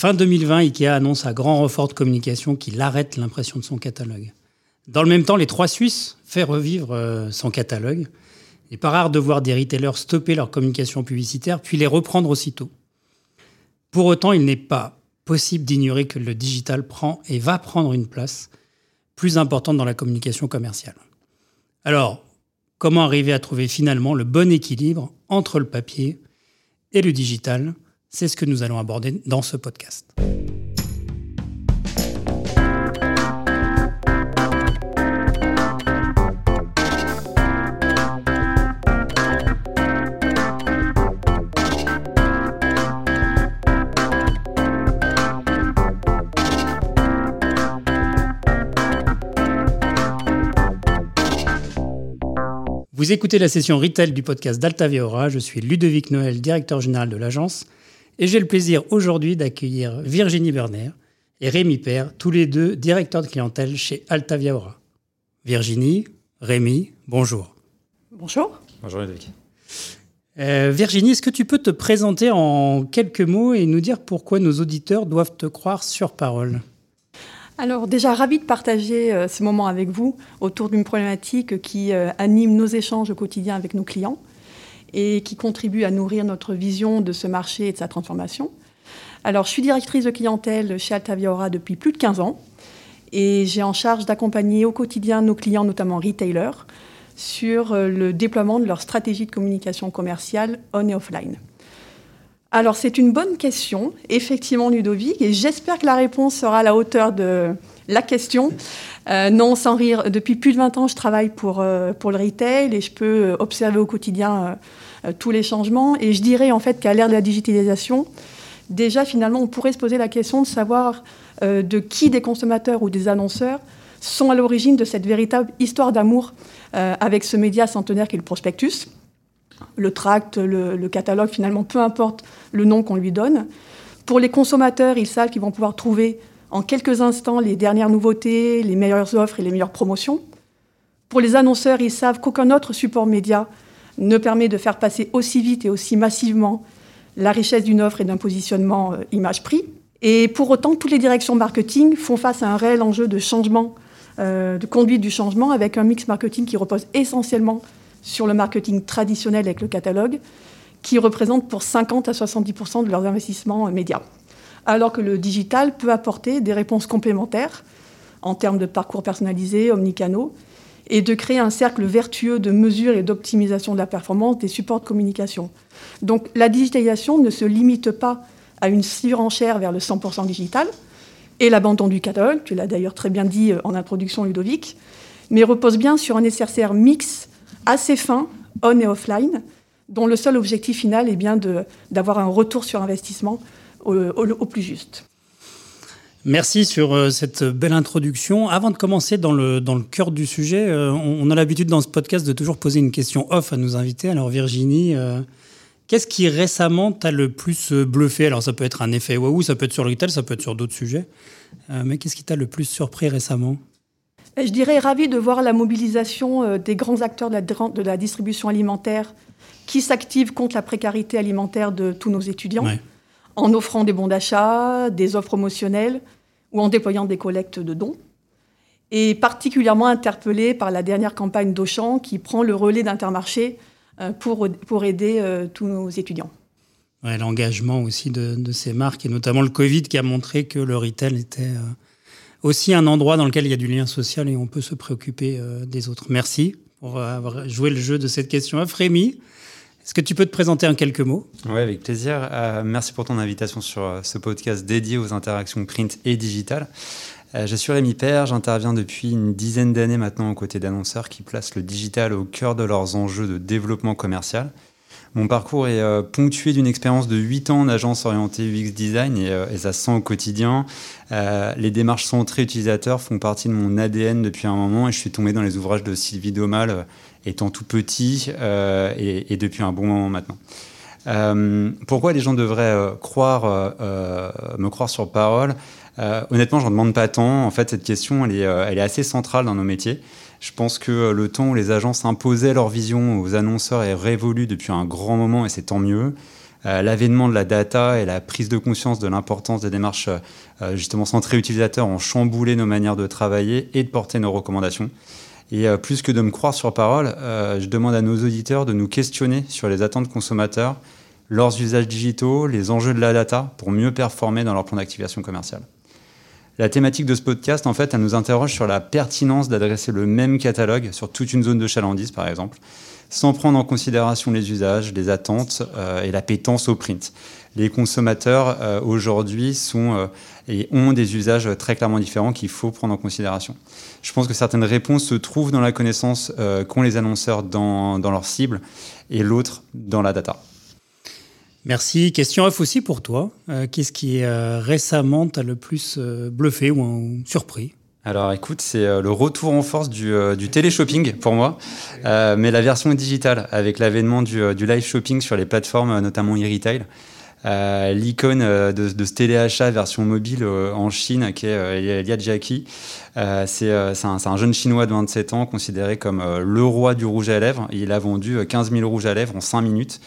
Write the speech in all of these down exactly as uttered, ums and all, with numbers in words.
Fin deux mille vingt, Ikea annonce à grand renfort de communication qu'il arrête l'impression de son catalogue. Dans le même temps, les trois Suisses font revivre euh, son catalogue. Il n'est pas rare de voir des retailers stopper leur communication publicitaire, puis les reprendre aussitôt. Pour autant, il n'est pas possible d'ignorer que le digital prend et va prendre une place plus importante dans la communication commerciale. Alors, comment arriver à trouver finalement le bon équilibre entre le papier et le digital ? C'est ce que nous allons aborder dans ce podcast. Vous écoutez la session Retail du podcast d'Altavia Aura. Je suis Ludovic Noël, directeur général de l'agence. Et j'ai le plaisir aujourd'hui d'accueillir Virginie Berner et Rémi Per, tous les deux directeurs de clientèle chez Altavia Aura. Virginie, Rémi, bonjour. Bonjour. Bonjour Ludovic. Euh, Virginie, est-ce que tu peux te présenter en quelques mots et nous dire pourquoi nos auditeurs doivent te croire sur parole ? Alors déjà, ravi de partager euh, ces moments avec vous autour d'une problématique qui euh, anime nos échanges au quotidien avec nos clients et qui contribue à nourrir notre vision de ce marché et de sa transformation. Alors, je suis directrice de clientèle chez Altavia Aura depuis plus de quinze ans et j'ai en charge d'accompagner au quotidien nos clients, notamment retailers, sur le déploiement de leur stratégie de communication commerciale on et offline. Alors, c'est une bonne question, effectivement, Ludovic, et j'espère que la réponse sera à la hauteur de la question. Euh, non, sans rire, depuis plus de vingt ans, je travaille pour, euh, pour le retail et je peux observer au quotidien euh, tous les changements. Et je dirais, en fait, qu'à l'ère de la digitalisation, déjà, finalement, on pourrait se poser la question de savoir euh, de qui des consommateurs ou des annonceurs sont à l'origine de cette véritable histoire d'amour euh, avec ce média centenaire qu'est le prospectus. Le tract, le, le catalogue, finalement, peu importe le nom qu'on lui donne. Pour les consommateurs, ils savent qu'ils vont pouvoir trouver en quelques instants les dernières nouveautés, les meilleures offres et les meilleures promotions. Pour les annonceurs, ils savent qu'aucun autre support média ne permet de faire passer aussi vite et aussi massivement la richesse d'une offre et d'un positionnement image-prix. Et pour autant, toutes les directions marketing font face à un réel enjeu de changement, euh, de conduite du changement, avec un mix marketing qui repose essentiellement sur le marketing traditionnel avec le catalogue, qui représente pour cinquante à soixante-dix pour cent de leurs investissements médias. Alors que le digital peut apporter des réponses complémentaires en termes de parcours personnalisés, omnicanaux, et de créer un cercle vertueux de mesure et d'optimisation de la performance des supports de communication. Donc la digitalisation ne se limite pas à une surenchère vers le cent pour cent digital et l'abandon du catalogue, tu l'as d'ailleurs très bien dit en introduction Ludovic, mais repose bien sur un nécessaire mix assez fin, on et offline, dont le seul objectif final est bien de, d'avoir un retour sur investissement au, au, au plus juste. Merci sur euh, cette belle introduction. Avant de commencer dans le, dans le cœur du sujet, euh, on, on a l'habitude dans ce podcast de toujours poser une question off à nos invités. Alors Virginie, euh, qu'est-ce qui récemment t'a le plus bluffé ? Alors ça peut être un effet waouh, ça peut être sur le retail, ça peut être sur d'autres sujets. Euh, mais qu'est-ce qui t'a le plus surpris récemment ? Je dirais ravie de voir la mobilisation des grands acteurs de la, de la distribution alimentaire qui s'activent contre la précarité alimentaire de tous nos étudiants, ouais, en offrant des bons d'achat, des offres promotionnelles ou en déployant des collectes de dons. Et particulièrement interpellée par la dernière campagne d'Auchan qui prend le relais d'Intermarché pour, pour aider tous nos étudiants. Ouais, l'engagement aussi de, de ces marques et notamment le Covid qui a montré que le retail était aussi un endroit dans lequel il y a du lien social et on peut se préoccuper euh, des autres. Merci pour avoir joué le jeu de cette question. Rémi, est-ce que tu peux te présenter en quelques mots ? Oui, avec plaisir. Euh, merci pour ton invitation sur euh, ce podcast dédié aux interactions print et digitales. Euh, je suis Rémi Per, j'interviens depuis une dizaine d'années maintenant aux côtés d'annonceurs qui placent le digital au cœur de leurs enjeux de développement commercial. Mon parcours est euh, ponctué d'une expérience de huit ans en agence orientée U X Design et, euh, et ça se sent au quotidien. Euh, les démarches centrées utilisateurs font partie de mon A D N depuis un moment et je suis tombé dans les ouvrages de Sylvie Dommal euh, étant tout petit euh, et, et depuis un bon moment maintenant. Euh, pourquoi les gens devraient euh, croire, euh, me croire sur parole ? euh, Honnêtement, j'en demande pas tant. En fait, cette question, elle est, euh, elle est assez centrale dans nos métiers. Je pense que le temps où les agences imposaient leur vision aux annonceurs est révolu depuis un grand moment et c'est tant mieux. euh, l'avènement de la data et la prise de conscience de l'importance des démarches euh, justement centrées utilisateurs ont chamboulé nos manières de travailler et de porter nos recommandations. Et euh, plus que de me croire sur parole, euh, je demande à nos auditeurs de nous questionner sur les attentes consommateurs, leurs usages digitaux, les enjeux de la data pour mieux performer dans leur plan d'activation commerciale. La thématique de ce podcast, en fait, elle nous interroge sur la pertinence d'adresser le même catalogue sur toute une zone de chalandise, par exemple, sans prendre en considération les usages, les attentes euh, et l'appétence au print. Les consommateurs, euh, aujourd'hui, sont euh, et ont des usages très clairement différents qu'il faut prendre en considération. Je pense que certaines réponses se trouvent dans la connaissance euh, qu'ont les annonceurs dans, dans leur cible et l'autre dans la data. Merci. Question off aussi pour toi. Euh, qu'est-ce qui, euh, récemment, t'a le plus euh, bluffé ou, ou surpris ? Alors écoute, c'est euh, le retour en force du, euh, du télé-shopping pour moi, euh, mais la version digitale, avec l'avènement du, du live shopping sur les plateformes, notamment e-retail. Euh, l'icône euh, de, de ce téléachat version mobile euh, en Chine qui est euh, Li Jiaqi, euh, c'est, euh, c'est, un, c'est un jeune chinois de vingt-sept ans considéré comme euh, le roi du rouge à lèvres. Il a vendu quinze mille rouges à lèvres en cinq minutes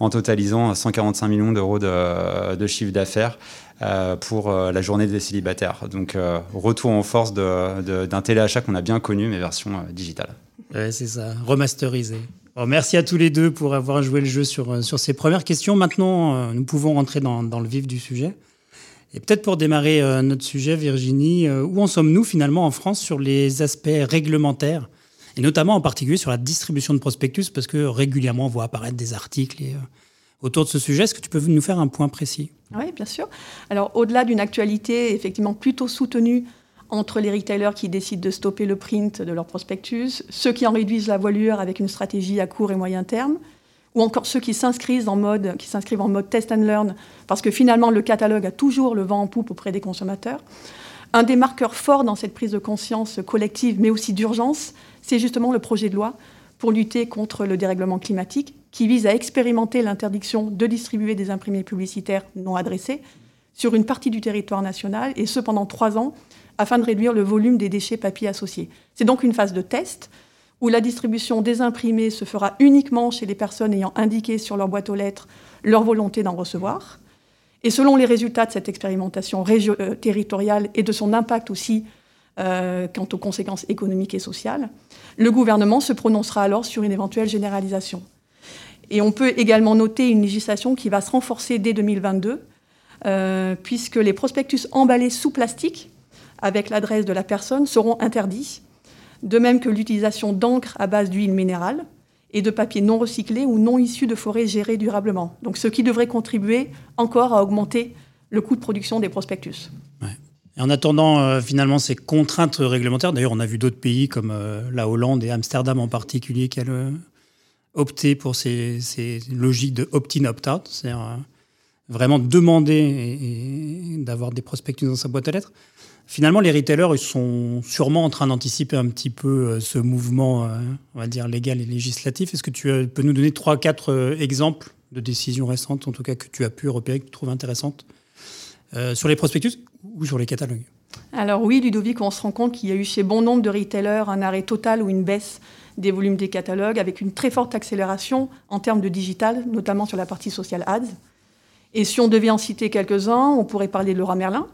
en totalisant cent quarante-cinq millions d'euros de, de chiffre d'affaires euh, pour euh, la journée des célibataires. Donc euh, retour en force de, de, d'un téléachat qu'on a bien connu mais version euh, digitale. Ouais, c'est ça, remasterisé. Alors, merci à tous les deux pour avoir joué le jeu sur, sur ces premières questions. Maintenant, euh, nous pouvons rentrer dans, dans le vif du sujet. Et peut-être pour démarrer euh, notre sujet, Virginie, euh, où en sommes-nous finalement en France sur les aspects réglementaires et notamment en particulier sur la distribution de prospectus, parce que régulièrement on voit apparaître des articles et, euh, autour de ce sujet. Est-ce que tu peux nous faire un point précis ? Oui, bien sûr. Alors, au-delà d'une actualité effectivement plutôt soutenue entre les retailers qui décident de stopper le print de leur prospectus, ceux qui en réduisent la voilure avec une stratégie à court et moyen terme, ou encore ceux qui s'inscrivent en mode, qui s'inscrivent en mode test and learn, parce que finalement le catalogue a toujours le vent en poupe auprès des consommateurs. Un des marqueurs forts dans cette prise de conscience collective, mais aussi d'urgence, c'est justement le projet de loi pour lutter contre le dérèglement climatique, qui vise à expérimenter l'interdiction de distribuer des imprimés publicitaires non adressés sur une partie du territoire national, et ce pendant trois ans, afin de réduire le volume des déchets papier associés. C'est donc une phase de test où la distribution des imprimés se fera uniquement chez les personnes ayant indiqué sur leur boîte aux lettres leur volonté d'en recevoir. Et selon les résultats de cette expérimentation régio- euh, territoriale et de son impact aussi euh, quant aux conséquences économiques et sociales, le gouvernement se prononcera alors sur une éventuelle généralisation. Et on peut également noter une législation qui va se renforcer dès deux mille vingt-deux, euh, puisque les prospectus emballés sous plastique avec l'adresse de la personne, seront interdits, de même que l'utilisation d'encre à base d'huile minérale et de papier non recyclé ou non issu de forêts gérées durablement. Donc, ce qui devrait contribuer encore à augmenter le coût de production des prospectus. Ouais. Et en attendant euh, finalement ces contraintes réglementaires, d'ailleurs on a vu d'autres pays comme euh, la Hollande et Amsterdam en particulier qui euh, opté pour ces, ces logiques de opt-in, opt-out, c'est-à-dire euh, vraiment demander et, et d'avoir des prospectus dans sa boîte à lettres. Finalement, les retailers ils sont sûrement en train d'anticiper un petit peu ce mouvement, on va dire, légal et législatif. Est-ce que tu peux nous donner trois, quatre exemples de décisions récentes, en tout cas que tu as pu repérer, que tu trouves intéressantes, euh, sur les prospectus ou sur les catalogues ? Alors oui, Ludovic, on se rend compte qu'il y a eu chez bon nombre de retailers un arrêt total ou une baisse des volumes des catalogues, avec une très forte accélération en termes de digital, notamment sur la partie social ads. Et si on devait en citer quelques-uns, on pourrait parler de Laura Merlin,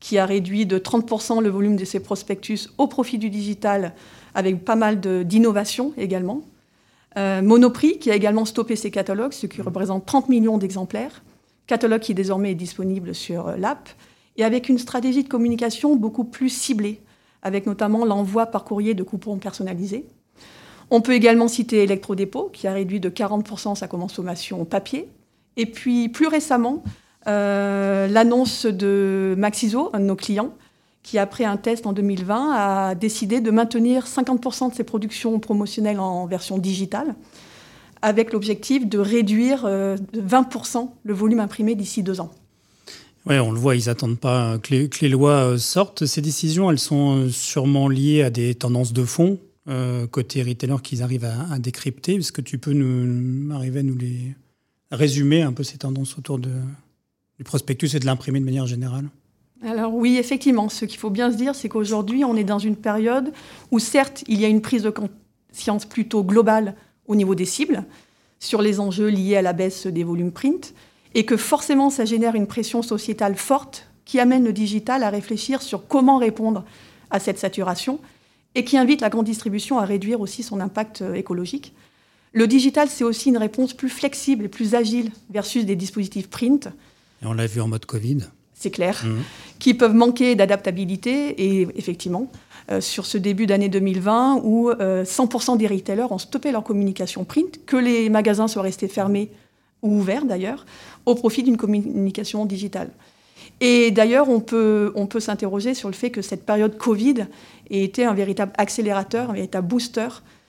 qui a réduit de trente pour cent le volume de ses prospectus au profit du digital, avec pas mal de, d'innovations également. Euh, Monoprix, qui a également stoppé ses catalogues, ce qui représente trente millions d'exemplaires. Catalogue qui désormais est disponible sur euh, l'app, et avec une stratégie de communication beaucoup plus ciblée, avec notamment l'envoi par courrier de coupons personnalisés. On peut également citer ElectroDépôt, qui a réduit de quarante pour cent sa consommation papier. Et puis, plus récemment, Euh, l'annonce de Maxiso, un de nos clients, qui après un test en deux mille vingt a décidé de maintenir cinquante pour cent de ses productions promotionnelles en version digitale, avec l'objectif de réduire euh, de vingt pour cent le volume imprimé d'ici deux ans. Oui, on le voit, ils n'attendent pas que les, que les lois sortent. Ces décisions, elles sont sûrement liées à des tendances de fond, euh, côté retailer, qu'ils arrivent à, à décrypter. Est-ce que tu peux nous, arriver à nous les résumer un peu ces tendances autour de... du prospectus et de l'imprimer de manière générale ? Alors oui, effectivement. Ce qu'il faut bien se dire, c'est qu'aujourd'hui, on est dans une période où, certes, il y a une prise de conscience plutôt globale au niveau des cibles, sur les enjeux liés à la baisse des volumes print, et que forcément ça génère une pression sociétale forte qui amène le digital à réfléchir sur comment répondre à cette saturation et qui invite la grande distribution à réduire aussi son impact écologique. Le digital, c'est aussi une réponse plus flexible et plus agile versus des dispositifs print. Et on l'a vu en mode Covid. C'est clair, mmh. qui peuvent manquer d'adaptabilité. Et effectivement, euh, sur ce début d'année deux mille vingt, où euh, cent pour cent des retailers ont stoppé leur communication print, que les magasins soient restés fermés ou ouverts d'ailleurs, au profit d'une communication digitale. Et d'ailleurs, on peut, on peut s'interroger sur le fait que cette période Covid ait été un véritable accélérateur, un véritable booster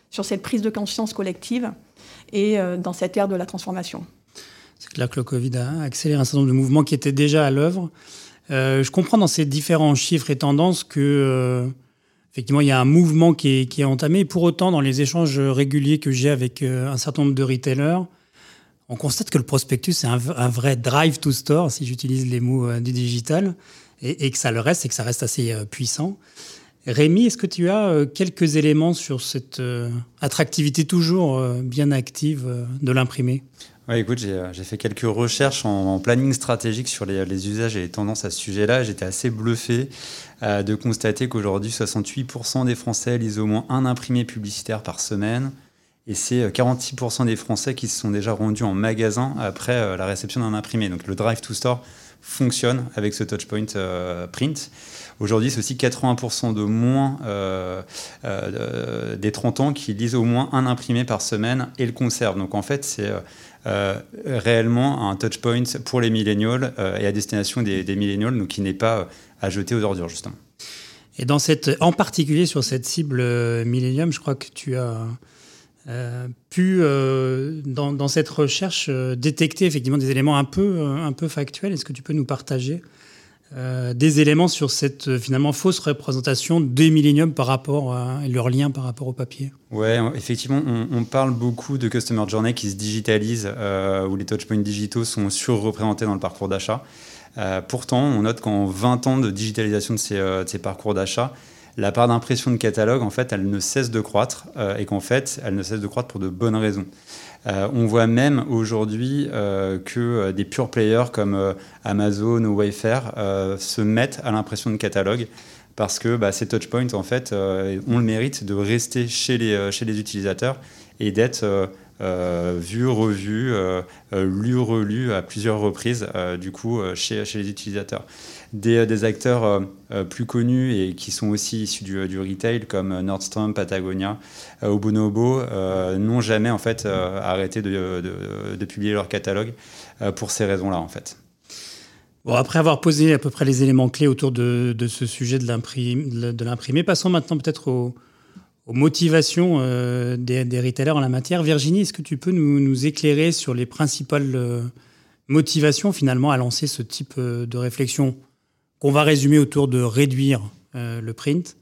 sur cette prise de conscience collective et euh, dans cette ère de la transformation. C'est clair que le Covid a accéléré un certain nombre de mouvements qui étaient déjà à l'œuvre. Euh, je comprends dans ces différents chiffres et tendances que, euh, effectivement, il y a un mouvement qui est, qui est entamé. Et pour autant, dans les échanges réguliers que j'ai avec euh, un certain nombre de retailers, on constate que le prospectus, c'est un, un vrai drive to store, si j'utilise les mots euh, du digital, et, et que ça le reste, et que ça reste assez euh, puissant. Rémi, est-ce que tu as euh, quelques éléments sur cette euh, attractivité toujours euh, bien active euh, de l'imprimé ? Ouais, écoute, j'ai, j'ai fait quelques recherches en, en planning stratégique sur les, les usages et les tendances à ce sujet-là. J'étais assez bluffé euh, de constater qu'aujourd'hui, soixante-huit pour cent des Français lisent au moins un imprimé publicitaire par semaine. Et c'est quarante-six pour cent des Français qui se sont déjà rendus en magasin après euh, la réception d'un imprimé. Donc le drive to store fonctionne avec ce touchpoint euh, print. Aujourd'hui, c'est aussi quatre-vingts pour cent de moins euh, euh, des trente ans qui lisent au moins un imprimé par semaine et le conservent. Donc en fait, c'est euh, réellement un touchpoint pour les millénials euh, et à destination des, des millénials, donc qui n'est pas à jeter aux ordures, justement. Et dans cette, en particulier sur cette cible euh, millénium, je crois que tu as euh, pu, euh, dans, dans cette recherche, euh, détecter effectivement des éléments un peu, un peu factuels. Est-ce que tu peux nous partager Euh, des éléments sur cette euh, finalement fausse représentation des milléniums par rapport à euh, leur lien par rapport au papier. Ouais, effectivement, on, on parle beaucoup de customer journey qui se digitalisent, euh, où les touchpoints digitaux sont surreprésentés dans le parcours d'achat. Euh, pourtant, on note qu'en vingt ans de digitalisation de ces, euh, de ces parcours d'achat, la part d'impression de catalogue, en fait, elle ne cesse de croître euh, et qu'en fait, elle ne cesse de croître pour de bonnes raisons. Euh, on voit même aujourd'hui euh, que euh, des pure players comme euh, Amazon ou Wayfair euh, se mettent à l'impression de catalogue parce que bah, ces touchpoints, en fait, euh, ont le mérite de rester chez les, euh, chez les utilisateurs et d'être euh, euh, vus, revus, euh, lus, relus à plusieurs reprises euh, du coup, euh, chez, chez les utilisateurs. Des, des acteurs euh, euh, plus connus et qui sont aussi issus du, du retail comme Nordstrom, Patagonia euh, ou Bonobo euh, n'ont jamais en fait euh, arrêté de, de, de publier leur catalogue euh, pour ces raisons-là en fait. Bon, après avoir posé à peu près les éléments clés autour de, de ce sujet de, l'imprim, de, de l'imprimé, passons maintenant peut-être aux, aux motivations euh, des, des retailers en la matière. Virginie, est-ce que tu peux nous, nous éclairer sur les principales euh, motivations finalement à lancer ce type euh, de réflexion ? On va résumer autour de réduire euh, le print.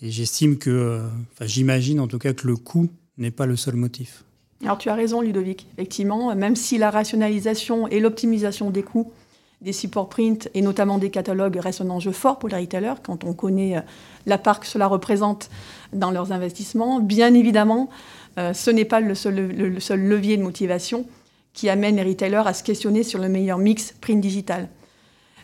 Et j'estime que, euh, enfin, j'imagine en tout cas que le coût n'est pas le seul motif. Alors tu as raison Ludovic, effectivement, même si la rationalisation et l'optimisation des coûts des supports print et notamment des catalogues restent un enjeu fort pour les retailers, quand on connaît la part que cela représente dans leurs investissements, bien évidemment, euh, ce n'est pas le seul, le, le seul levier de motivation qui amène les retailers à se questionner sur le meilleur mix print-digital.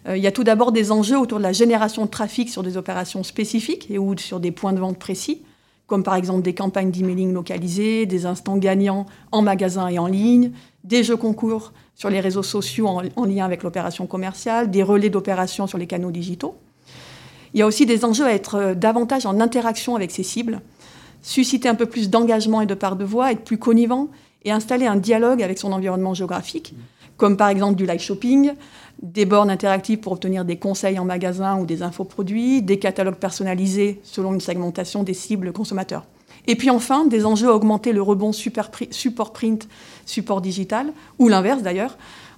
Il y a tout d'abord des enjeux autour de la génération de trafic sur des opérations spécifiques et ou sur des points de vente précis, comme par exemple des campagnes d'emailing localisées, des instants gagnants en magasin et en ligne, des jeux concours sur les réseaux sociaux en, en lien avec l'opération commerciale, des relais d'opérations sur les canaux digitaux. Il y a aussi des enjeux à être davantage en interaction avec ces cibles, susciter un peu plus d'engagement et de part de voix, être plus connivant et installer un dialogue avec son environnement géographique, comme par exemple du live shopping, des bornes interactives pour obtenir des conseils en magasin ou des infoproduits, des catalogues personnalisés selon une segmentation des cibles consommateurs. Et puis enfin, des enjeux à augmenter le rebond support print, support digital, ou l'inverse d'ailleurs,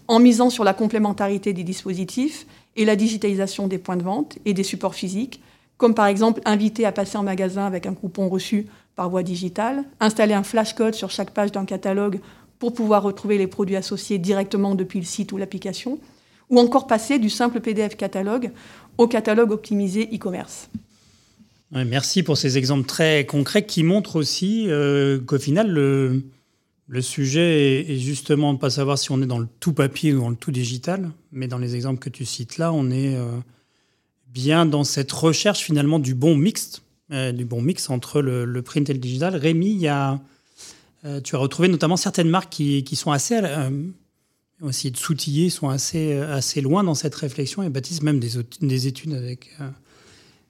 en misant sur la complémentarité des dispositifs et la digitalisation des points de vente et des supports physiques, comme par exemple inviter à passer en magasin avec un coupon reçu par voie digitale, installer un flashcode sur chaque page d'un catalogue pour pouvoir retrouver les produits associés directement depuis le site ou l'application, ou encore passer du simple P D F catalogue au catalogue optimisé e-commerce. Oui, merci pour ces exemples très concrets qui montrent aussi euh, qu'au final, le, Le sujet est justement de ne pas savoir si on est dans le tout papier ou dans le tout digital, mais dans les exemples que tu cites là, on est bien dans cette recherche finalement du bon mixte, du bon mix entre le, le print et le digital. Rémi, il y a, tu as retrouvé notamment certaines marques qui, qui sont assez, ont essayé de s'outiller, sont assez, assez loin dans cette réflexion et bâtissent même des, des études avec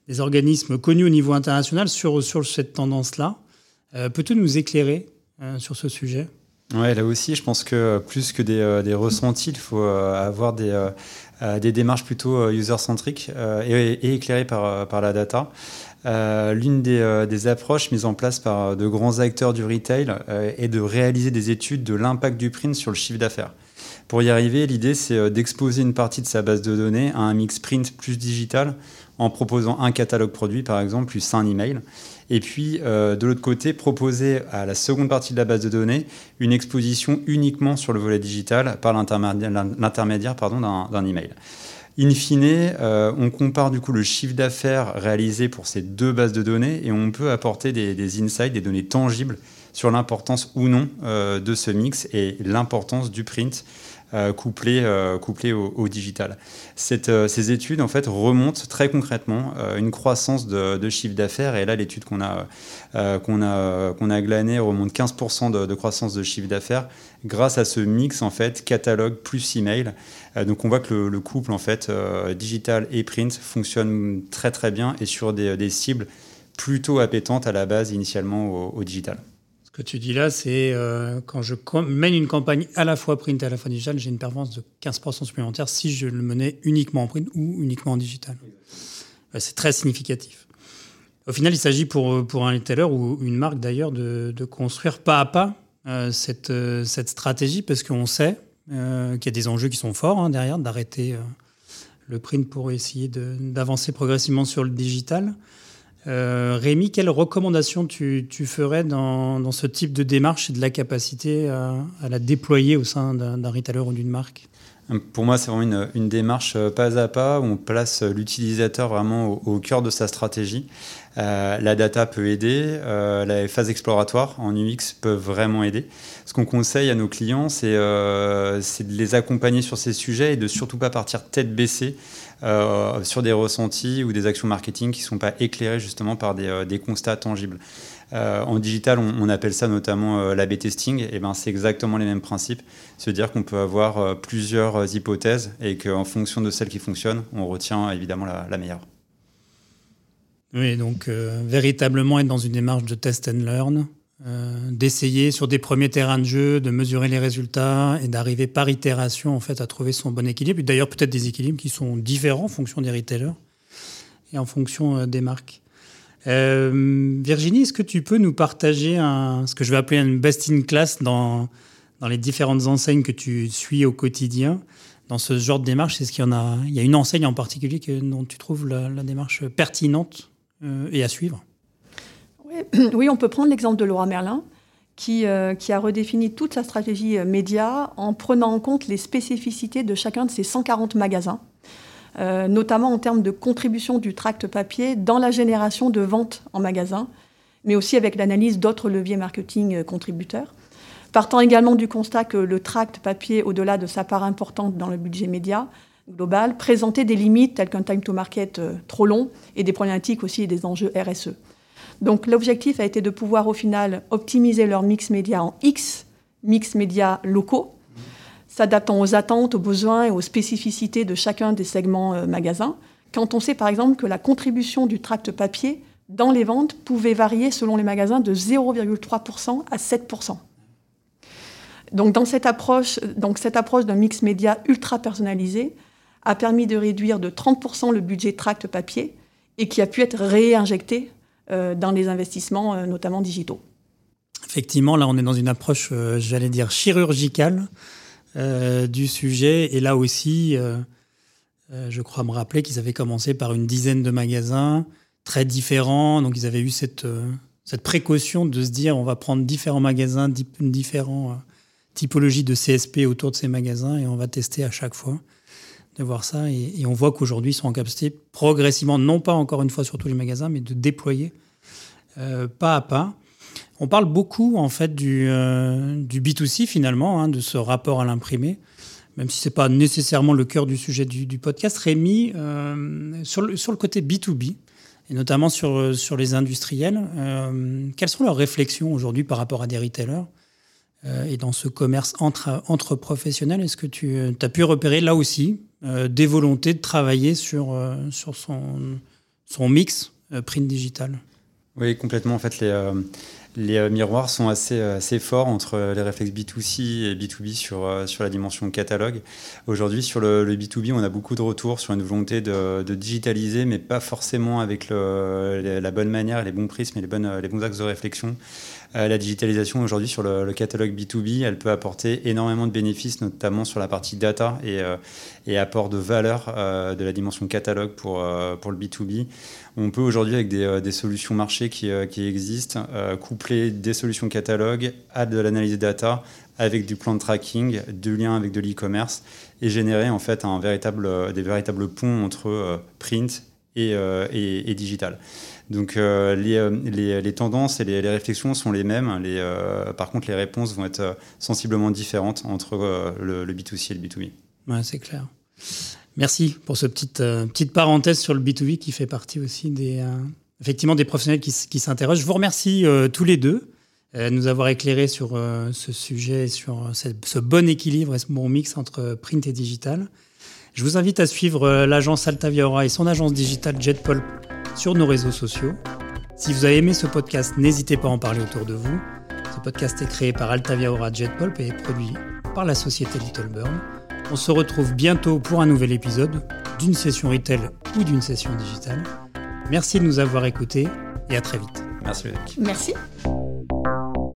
des organismes connus au niveau international sur, sur cette tendance-là. Peux-tu nous éclairer ? Euh, sur ce sujet ? Ouais, là aussi, je pense que euh, plus que des, euh, des ressentis, il faut euh, avoir des, euh, des démarches plutôt euh, user-centriques euh, et, et éclairées par, par la data. Euh, l'une des, euh, des approches mises en place par de grands acteurs du retail euh, est de réaliser des études de l'impact du print sur le chiffre d'affaires. Pour y arriver, l'idée, c'est d'exposer une partie de sa base de données à un mix print plus digital en proposant un catalogue produit, par exemple, plus un email. Et puis, euh, de l'autre côté, proposer à la seconde partie de la base de données une exposition uniquement sur le volet digital par l'intermédiaire, l'intermédiaire pardon, d'un, d'un email. In fine, euh, on compare du coup le chiffre d'affaires réalisé pour ces deux bases de données et on peut apporter des, des insights, des données tangibles sur l'importance ou non euh, de ce mix et l'importance du print euh, couplé, euh, couplé au, au digital. Cette, euh, ces études en fait, remontent très concrètement euh, une croissance de, de chiffre d'affaires. Et là, l'étude qu'on a, euh, qu'on a, qu'on a glanée remonte quinze pour cent de, de croissance de chiffre d'affaires grâce à ce mix en fait, catalogue plus email. Euh, donc, on voit que le, le couple en fait, euh, digital et print fonctionne très, très bien et sur des, des cibles plutôt appétentes à la base initialement au, au digital. Ce que tu dis là, c'est euh, quand je com- mène une campagne à la fois print et à la fois digital, j'ai une performance de quinze pour cent supplémentaire si je le menais uniquement en print ou uniquement en digital. Euh, c'est très significatif. Au final, il s'agit pour, pour un retailer ou une marque d'ailleurs de, de construire pas à pas euh, cette, euh, cette stratégie parce qu'on sait euh, qu'il y a des enjeux qui sont forts hein, derrière, d'arrêter euh, le print pour essayer de, d'avancer progressivement sur le digital. Euh, Rémi, quelles recommandations tu, tu ferais dans, dans ce type de démarche et de la capacité à, à la déployer au sein d'un, d'un retailer ou d'une marque ? Pour moi, c'est vraiment une, une démarche pas à pas où on place l'utilisateur vraiment au, au cœur de sa stratégie. Euh, la data peut aider, euh, les phases exploratoires en U X peuvent vraiment aider. Ce qu'on conseille à nos clients, c'est, euh, c'est de les accompagner sur ces sujets et de surtout pas partir tête baissée euh, sur des ressentis ou des actions marketing qui ne sont pas éclairées justement par des, euh, des constats tangibles. Euh, en digital, on, on appelle ça notamment euh, l'A B testing. Et ben, c'est exactement les mêmes principes. Se dire qu'on peut avoir euh, plusieurs euh, hypothèses et qu'en fonction de celles qui fonctionnent, on retient évidemment la, la meilleure. Oui, donc euh, véritablement être dans une démarche de test and learn, euh, d'essayer sur des premiers terrains de jeu, de mesurer les résultats et d'arriver par itération en fait, à trouver son bon équilibre. Et d'ailleurs, peut-être des équilibres qui sont différents en fonction des retailers et en fonction euh, des marques. Euh, Virginie, est-ce que tu peux nous partager un, ce que je vais appeler une best-in-class dans, dans les différentes enseignes que tu suis au quotidien dans ce genre de démarche ? Est-ce qu'il y en a, il y a une enseigne en particulier que, dont tu trouves la, la démarche pertinente euh, et à suivre ? Oui, oui, on peut prendre l'exemple de Laura Merlin qui, euh, qui a redéfini toute sa stratégie média en prenant en compte les spécificités de chacun de ses cent quarante magasins. Euh, notamment en termes de contribution du tract papier dans la génération de ventes en magasin, mais aussi avec l'analyse d'autres leviers marketing contributeurs. Partant également du constat que le tract papier, au-delà de sa part importante dans le budget média global, présentait des limites telles qu'un time to market euh, trop long et des problématiques aussi et des enjeux R S E. Donc l'objectif a été de pouvoir au final optimiser leur mix média en X, mix média locaux, s'adaptant aux attentes, aux besoins et aux spécificités de chacun des segments euh, magasins, quand on sait par exemple que la contribution du tract papier dans les ventes pouvait varier selon les magasins de zéro virgule trois pour cent à sept pour cent. Donc, dans cette approche, donc cette approche d'un mix média ultra personnalisé a permis de réduire de trente pour cent le budget tract papier et qui a pu être réinjecté euh, dans les investissements, euh, notamment digitaux. Effectivement, là on est dans une approche, euh, j'allais dire, chirurgicale, Euh, du sujet. Et là aussi, euh, euh, je crois me rappeler qu'ils avaient commencé par une dizaine de magasins très différents. Donc, ils avaient eu cette, euh, cette précaution de se dire on va prendre différents magasins, di- différentes euh, typologies de C S P autour de ces magasins et on va tester à chaque fois de voir ça. Et, et on voit qu'aujourd'hui, ils sont en capacité progressivement, non pas encore une fois sur tous les magasins, mais de déployer euh, pas à pas. On parle beaucoup en fait du, euh, du B deux C finalement, hein, de ce rapport à l'imprimé, même si ce n'est pas nécessairement le cœur du sujet du, du podcast. Rémi, euh, sur, le, sur le côté B deux B, et notamment sur, sur les industriels, euh, quelles sont leurs réflexions aujourd'hui par rapport à des retailers euh, et dans ce commerce entre, entre professionnels? Est-ce que tu as pu repérer là aussi euh, des volontés de travailler sur, euh, sur son, son mix euh, print digital? Oui, complètement. En fait, les, euh, les euh, miroirs sont assez, euh, assez forts entre euh, les réflexes B deux C et B deux B sur, euh, sur la dimension catalogue. Aujourd'hui, sur le, le B deux B, on a beaucoup de retours sur une volonté de, de digitaliser, mais pas forcément avec le, la bonne manière, les bons prismes et les, bonnes, les bons axes de réflexion. Euh, la digitalisation aujourd'hui sur le, le catalogue B deux B, elle peut apporter énormément de bénéfices, notamment sur la partie data et, euh, et apport de valeur euh, de la dimension catalogue pour, euh, pour le B deux B. On peut aujourd'hui, avec des, des solutions marché qui, qui existent, euh, coupler des solutions catalogue à de l'analyse data avec du plan de tracking, du lien avec de l'e-commerce et générer en fait un véritable, des véritables ponts entre euh, print et, euh, et, et digital. Donc euh, les, les, les tendances et les, les réflexions sont les mêmes. Les, euh, par contre, les réponses vont être sensiblement différentes entre euh, le, le B deux C et le B deux B. Ouais, c'est clair. Merci pour cette petite, euh, petite parenthèse sur le B deux B qui fait partie aussi des, euh, effectivement des professionnels qui, qui s'intéressent. Je vous remercie euh, tous les deux euh, de nous avoir éclairés sur euh, ce sujet, sur ce, ce bon équilibre et ce bon mix entre print et digital. Je vous invite à suivre euh, l'agence Altavia Aura et son agence digitale JetPol sur nos réseaux sociaux. Si vous avez aimé ce podcast, n'hésitez pas à en parler autour de vous. Ce podcast est créé par Altavia Aura JetPol et est produit par la société Little Burn. On se retrouve bientôt pour un nouvel épisode d'une session retail ou d'une session digitale. Merci de nous avoir écoutés et à très vite. Merci Ludovic. Merci.